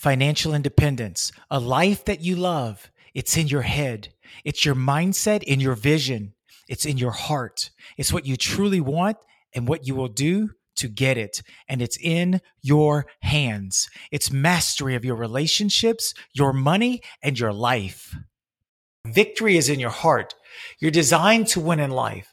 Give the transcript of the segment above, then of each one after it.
financial independence, a life that you love. It's in your head. It's your mindset and your vision. It's in your heart. It's what you truly want and what you will do to get it. And it's in your hands. It's mastery of your relationships, your money, and your life. Victory is in your heart. You're designed to win in life.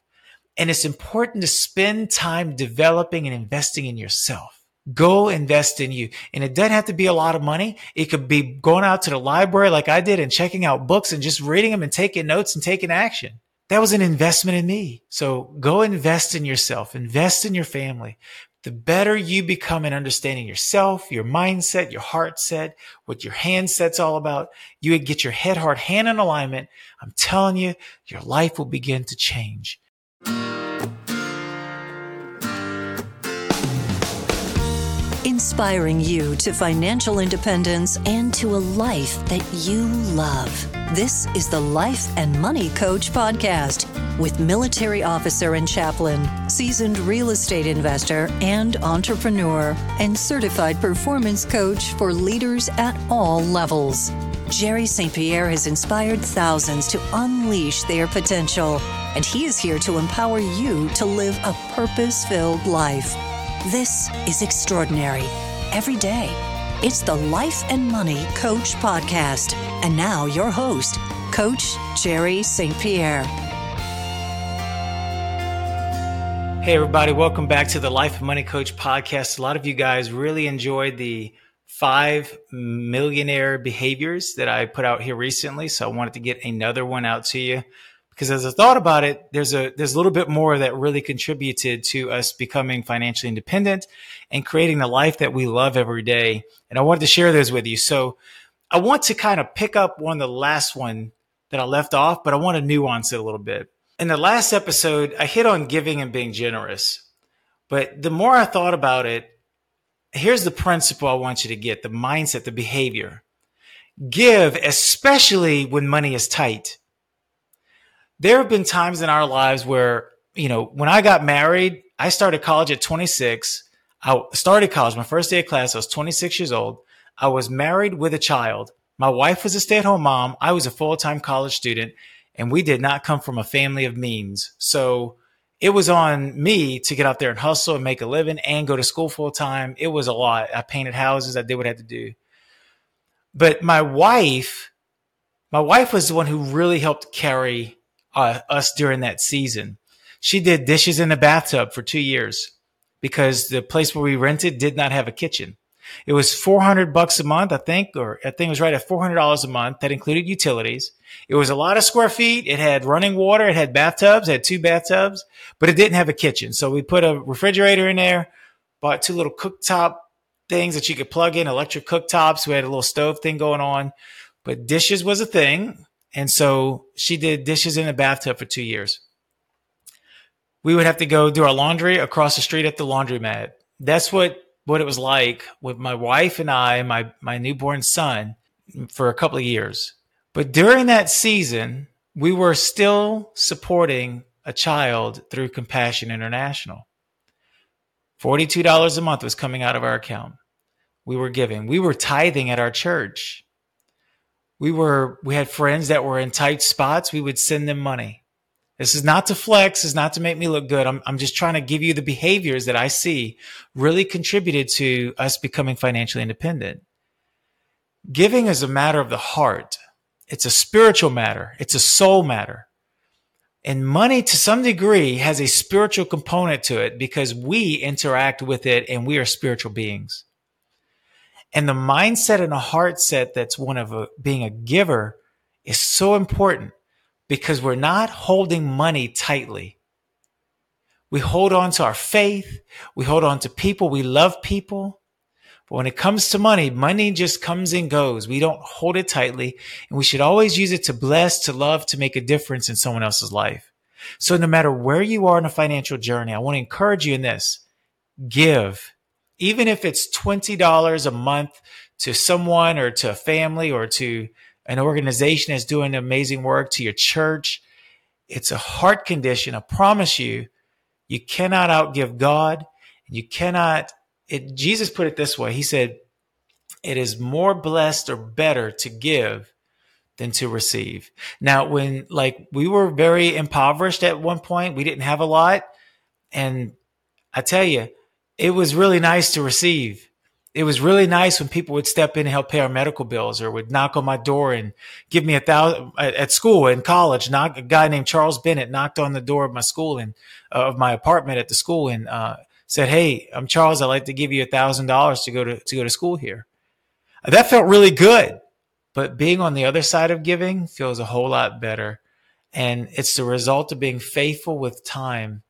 And it's important to spend time developing and investing in yourself. Go invest in you. And it doesn't have to be a lot of money. It could be going out to the library like I did and checking out books and just reading them and taking notes and taking action. That was an investment in me. So go invest in yourself, invest in your family. The better you become in understanding yourself, your mindset, your heart set, what your hand set's all about, you would get your head, heart, hand in alignment. I'm telling you, your life will begin to change. Inspiring you to financial independence and to a life that you love. This is the Life and Money Coach Podcast with military officer and chaplain, seasoned real estate investor and entrepreneur, and certified performance coach for leaders at all levels. Jerry St. Pierre has inspired thousands to unleash their potential, and he is here to empower you to live a purpose-filled life. This is extraordinary. Every day, it's the Life and Money Coach Podcast. And now your host, Coach Jerry St. Pierre. Hey, everybody. Welcome back to the Life and Money Coach Podcast. A lot of you guys really enjoyed the 5 millionaire behaviors that I put out here recently. So I wanted to get another one out to you. Because as I thought about it, there's a little bit more that really contributed to us becoming financially independent and creating the life that we love every day. And I wanted to share those with you. So I want to kind of pick up on the last one that I left off, but I want to nuance it a little bit. In the last episode, I hit on giving and being generous. But the more I thought about it, here's the principle I want you to get, the mindset, the behavior. Give, especially when money is tight. There have been times in our lives where, when I got married, I started college at 26. I started college, my first day of class, I was 26 years old. I was married with a child. My wife was a stay-at-home mom. I was a full-time college student, and we did not come from a family of means. So it was on me to get out there and hustle and make a living and go to school full-time. It was a lot. I painted houses. I did what I had to do. But my wife was the one who really helped carry us during that season. She did dishes in the bathtub for 2 years because the place where we rented did not have a kitchen. It was $400 a month, I think it was right at $400 a month. That included utilities. It was a lot of square feet. It had running water. It had bathtubs. It had 2 bathtubs, but it didn't have a kitchen. So we put a refrigerator in there, bought 2 little cooktop things that you could plug in, electric cooktops. We had a little stove thing going on, but dishes was a thing. And so she did dishes in the bathtub for 2 years. We would have to go do our laundry across the street at the laundromat. That's what it was like with my wife and I, my newborn son, for a couple of years. But during that season, we were still supporting a child through Compassion International. $42 a month was coming out of our account. We were giving. We were tithing at our church. We had friends that were in tight spots. We would send them money. This is not to flex. It's not to make me look good. I'm just trying to give you the behaviors that I see really contributed to us becoming financially independent. Giving is a matter of the heart. It's a spiritual matter. It's a soul matter. And money, to some degree, has a spiritual component to it because we interact with it and we are spiritual beings. And the mindset and a heart set that's one of being a giver is so important because we're not holding money tightly. We hold on to our faith. We hold on to people. We love people. But when it comes to money, money just comes and goes. We don't hold it tightly. And we should always use it to bless, to love, to make a difference in someone else's life. So no matter where you are in a financial journey, I want to encourage you in this. Give. Even if it's $20 a month to someone or to a family or to an organization that's doing amazing work, to your church, it's a heart condition. I promise you, you cannot outgive God. And you cannot, Jesus put it this way. He said, It is more blessed or better to give than to receive. Now, when we were very impoverished at one point, we didn't have a lot. And I tell you, it was really nice to receive. It was really nice when people would step in and help pay our medical bills, or would knock on my door and give me $1,000 at school in college. A guy named Charles Bennett knocked on the door of my school and of my apartment at the school and said, "Hey, I'm Charles. I'd like to give you $1,000 to go to school here." That felt really good. But being on the other side of giving feels a whole lot better. And it's the result of being faithful with time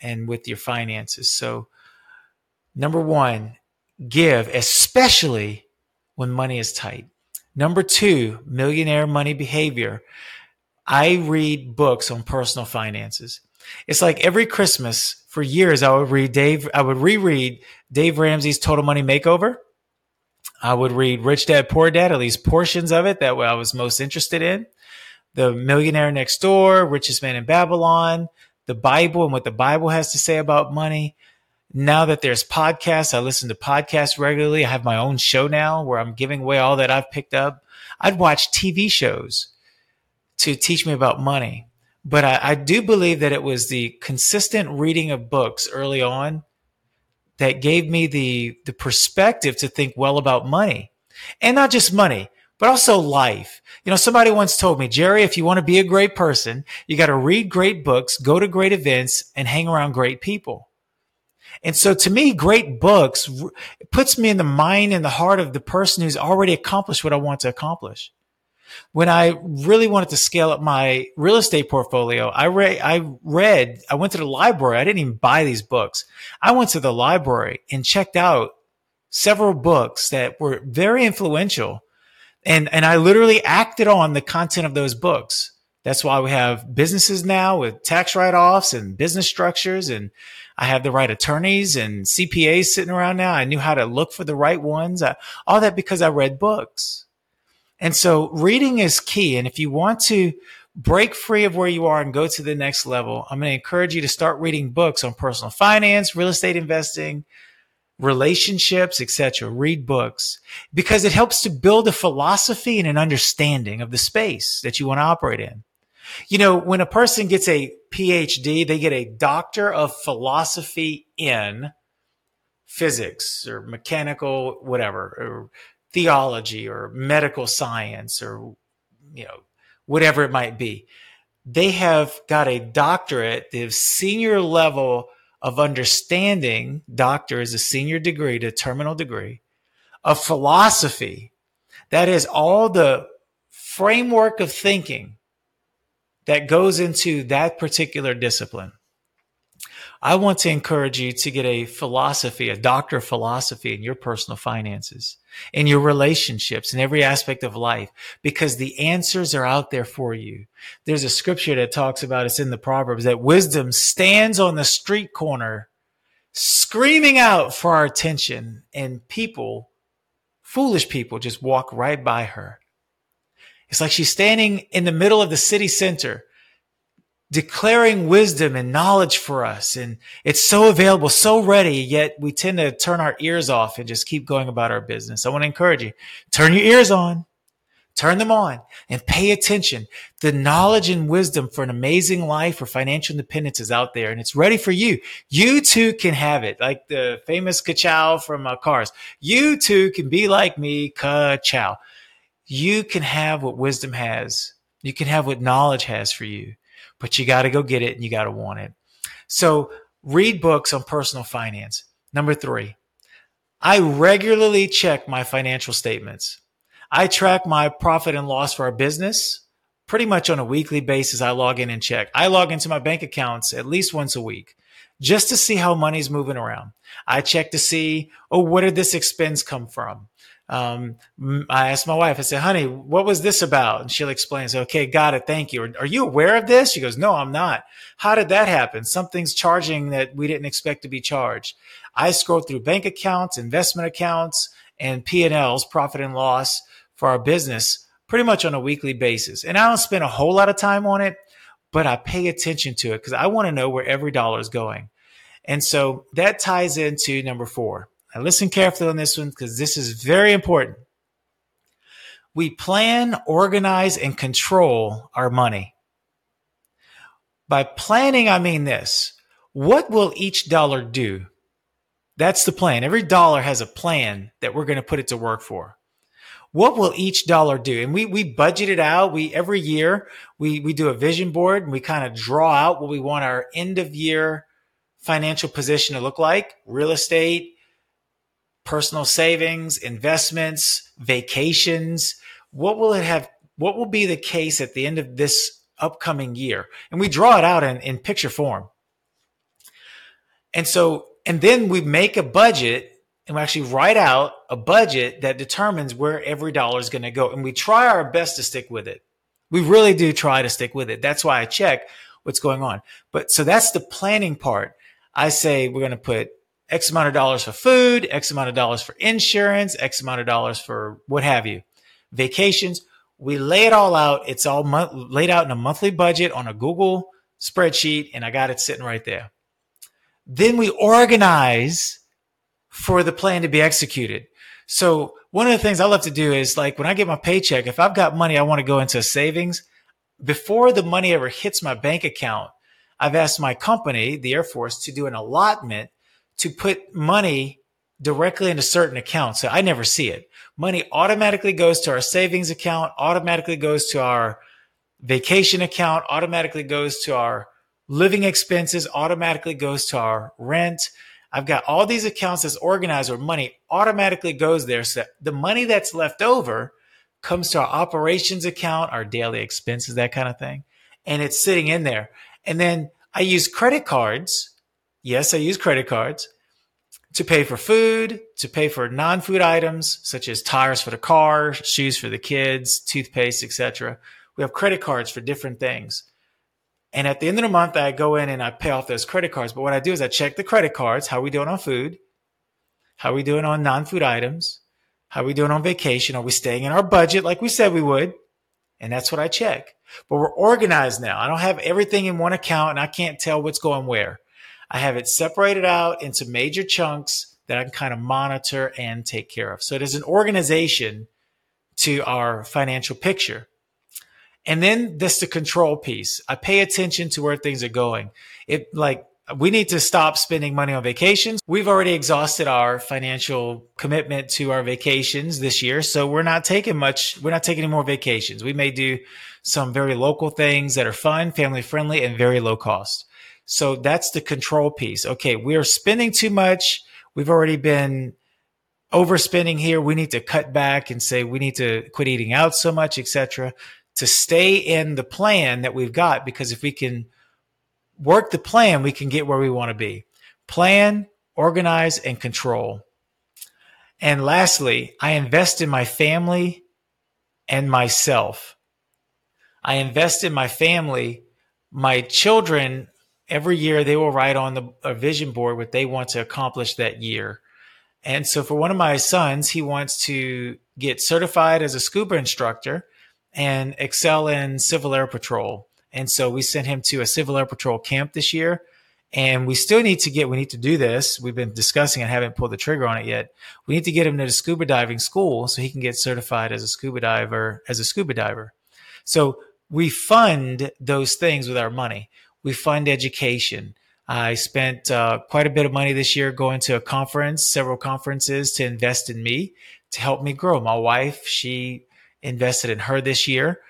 and with your finances. So number one, give, especially when money is tight. Number two, millionaire money behavior. I read books on personal finances. It's like every Christmas for years, I would reread Dave Ramsey's Total Money Makeover. I would read Rich Dad, Poor Dad, at least portions of it that I was most interested in. The Millionaire Next Door, Richest Man in Babylon, the Bible and what the Bible has to say about money. Now that there's podcasts, I listen to podcasts regularly. I have my own show now where I'm giving away all that I've picked up. I'd watch TV shows to teach me about money. But I do believe that it was the consistent reading of books early on that gave me the perspective to think well about money, and not just money, but also life. Somebody once told me, "Jerry, if you want to be a great person, you got to read great books, go to great events, and hang around great people." And so to me, great books puts me in the mind and the heart of the person who's already accomplished what I want to accomplish. When I really wanted to scale up my real estate portfolio, I went to the library. I didn't even buy these books. I went to the library and checked out several books that were very influential. And I literally acted on the content of those books. That's why we have businesses now with tax write-offs and business structures. And I have the right attorneys and CPAs sitting around now. I knew how to look for the right ones. All that because I read books. And so reading is key. And if you want to break free of where you are and go to the next level, I'm going to encourage you to start reading books on personal finance, real estate investing, relationships, etc. Read books because it helps to build a philosophy and an understanding of the space that you want to operate in. When a person gets a PhD, they get a doctor of philosophy in physics or mechanical, whatever, or theology or medical science or, whatever it might be. They have got a doctorate, the senior level of understanding. Doctor is a senior degree to terminal degree of philosophy. That is all the framework of thinking that goes into that particular discipline. I want to encourage you to get a philosophy, a doctor of philosophy in your personal finances, in your relationships, in every aspect of life, because the answers are out there for you. There's a scripture that talks about, it's in the Proverbs, that wisdom stands on the street corner screaming out for our attention, and people, foolish people, just walk right by her. It's like she's standing in the middle of the city center, declaring wisdom and knowledge for us. And it's so available, so ready, yet we tend to turn our ears off and just keep going about our business. I want to encourage you, turn your ears on, turn them on, and pay attention. The knowledge and wisdom for an amazing life or financial independence is out there, and it's ready for you. You too can have it. Like the famous ka-chow from Cars. You too can be like me, ka-chow. You can have what wisdom has. You can have what knowledge has for you. But you got to go get it and you got to want it. So read books on personal finance. Number three, I regularly check my financial statements. I track my profit and loss for our business pretty much on a weekly basis. I log in and check. I log into my bank accounts at least once a week just to see how money's moving around. I check to see, where did this expense come from? I asked my wife, I said, "Honey, what was this about?" And she'll explain. So, "Okay, got it. Thank you. Are you aware of this?" She goes, "No, I'm not." "How did that happen? Something's charging that we didn't expect to be charged." I scroll through bank accounts, investment accounts, and P&Ls, profit and loss for our business pretty much on a weekly basis. And I don't spend a whole lot of time on it, but I pay attention to it because I want to know where every dollar is going. And so that ties into number four. Now listen carefully on this one because this is very important. We plan, organize, and control our money. By planning, I mean this. What will each dollar do? That's the plan. Every dollar has a plan that we're going to put it to work for. What will each dollar do? And we budget it out. Every year we do a vision board and we kind of draw out what we want our end of year financial position to look like. Real estate, personal savings, investments, vacations. What will it have? What will be the case at the end of this upcoming year? And we draw it out in picture form. And so, and then we make a budget. And we actually write out a budget that determines where every dollar is going to go. And we try our best to stick with it. We really do try to stick with it. That's why I check what's going on. But so that's the planning part. I say we're going to put X amount of dollars for food, X amount of dollars for insurance, X amount of dollars for what have you, vacations. We lay it all out. It's all laid out in a monthly budget on a Google spreadsheet. And I got it sitting right there. Then we organize for the plan to be executed. So one of the things I love to do is, like, when I get my paycheck, if I've got money I want to go into savings, before the money ever hits my bank account, I've asked my company, the Air Force, to do an allotment to put money directly into certain accounts. So I never see it. Money automatically goes to our savings account, automatically goes to our vacation account, automatically goes to our living expenses, automatically goes to our rent. I've got all these accounts that's organized where money automatically goes there. So that the money that's left over comes to our operations account, our daily expenses, that kind of thing. And it's sitting in there. And then I use credit cards. Yes, I use credit cards to pay for food, to pay for non-food items, such as tires for the car, shoes for the kids, toothpaste, etc. We have credit cards for different things. And at the end of the month, I go in and I pay off those credit cards. But what I do is I check the credit cards. How are we doing on food? How are we doing on non-food items? How are we doing on vacation? Are we staying in our budget like we said we would? And that's what I check. But we're organized now. I don't have everything in one account and I can't tell what's going where. I have it separated out into major chunks that I can kind of monitor and take care of. So there's an organization to our financial picture. And then this, the control piece. I pay attention to where things are going. We need to stop spending money on vacations. We've already exhausted our financial commitment to our vacations this year. So we're not taking much. We're not taking any more vacations. We may do some very local things that are fun, family friendly, and very low cost. So that's the control piece. Okay. We are spending too much. We've already been overspending here. We need to cut back and say, we need to quit eating out so much, etc., to stay in the plan that we've got, because if we can work the plan, we can get where we want to be. Plan, organize, and control. And lastly, I invest in my family and myself. I invest in my family. My children, every year they will write on a vision board what they want to accomplish that year. And so for one of my sons, he wants to get certified as a scuba instructor and excel in Civil Air Patrol. And so we sent him to a Civil Air Patrol camp this year. And we need to do this. We've been discussing and haven't pulled the trigger on it yet. We need to get him to the scuba diving school so he can get certified as a scuba diver. So we fund those things with our money. We fund education. I spent quite a bit of money this year going to several conferences to invest in me, to help me grow. My wife, she invested in her this year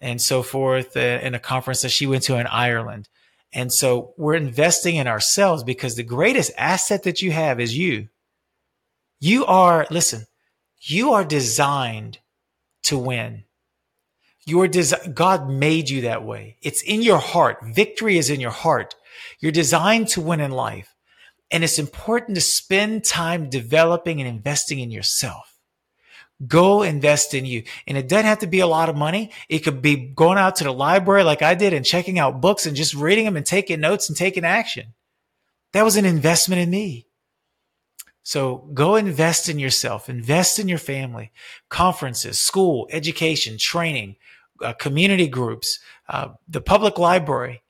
and so forth, in a conference that she went to in Ireland. And so we're investing in ourselves, because the greatest asset that you have is you. You are designed to win. God made you that way. It's in your heart. Victory is in your heart. You're designed to win in life. And it's important to spend time developing and investing in yourself. Go invest in you. And it doesn't have to be a lot of money. It could be going out to the library like I did and checking out books and just reading them and taking notes and taking action. That was an investment in me. So go invest in yourself, invest in your family, conferences, school, education, training, community groups, the public library.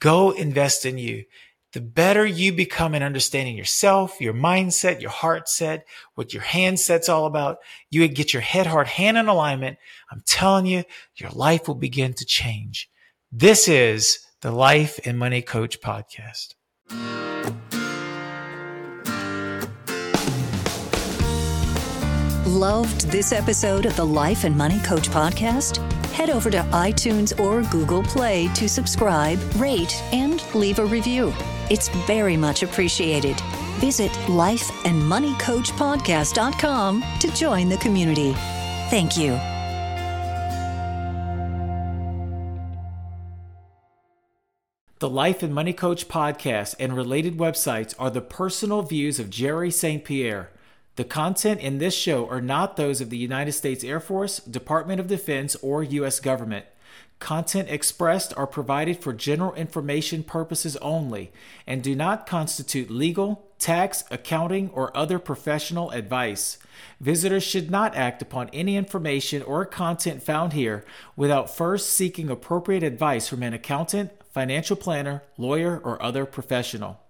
Go invest in you. the better you become in understanding yourself, your mindset, your heart set, what your hand set's all about. You get your head, heart, hand in alignment. I'm telling you, your life will begin to change. This is the Life and Money Coach Podcast. Loved this episode of the Life and Money Coach Podcast? Head over to iTunes or Google Play to subscribe, rate, and leave a review. It's very much appreciated. Visit lifeandmoneycoachpodcast.com to join the community. Thank you. The Life and Money Coach Podcast and related websites are the personal views of Jerry St. Pierre. The content in this show are not those of the United States Air Force, Department of Defense, or U.S. government. Content expressed are provided for general information purposes only and do not constitute legal, tax, accounting, or other professional advice. Visitors should not act upon any information or content found here without first seeking appropriate advice from an accountant, financial planner, lawyer, or other professional.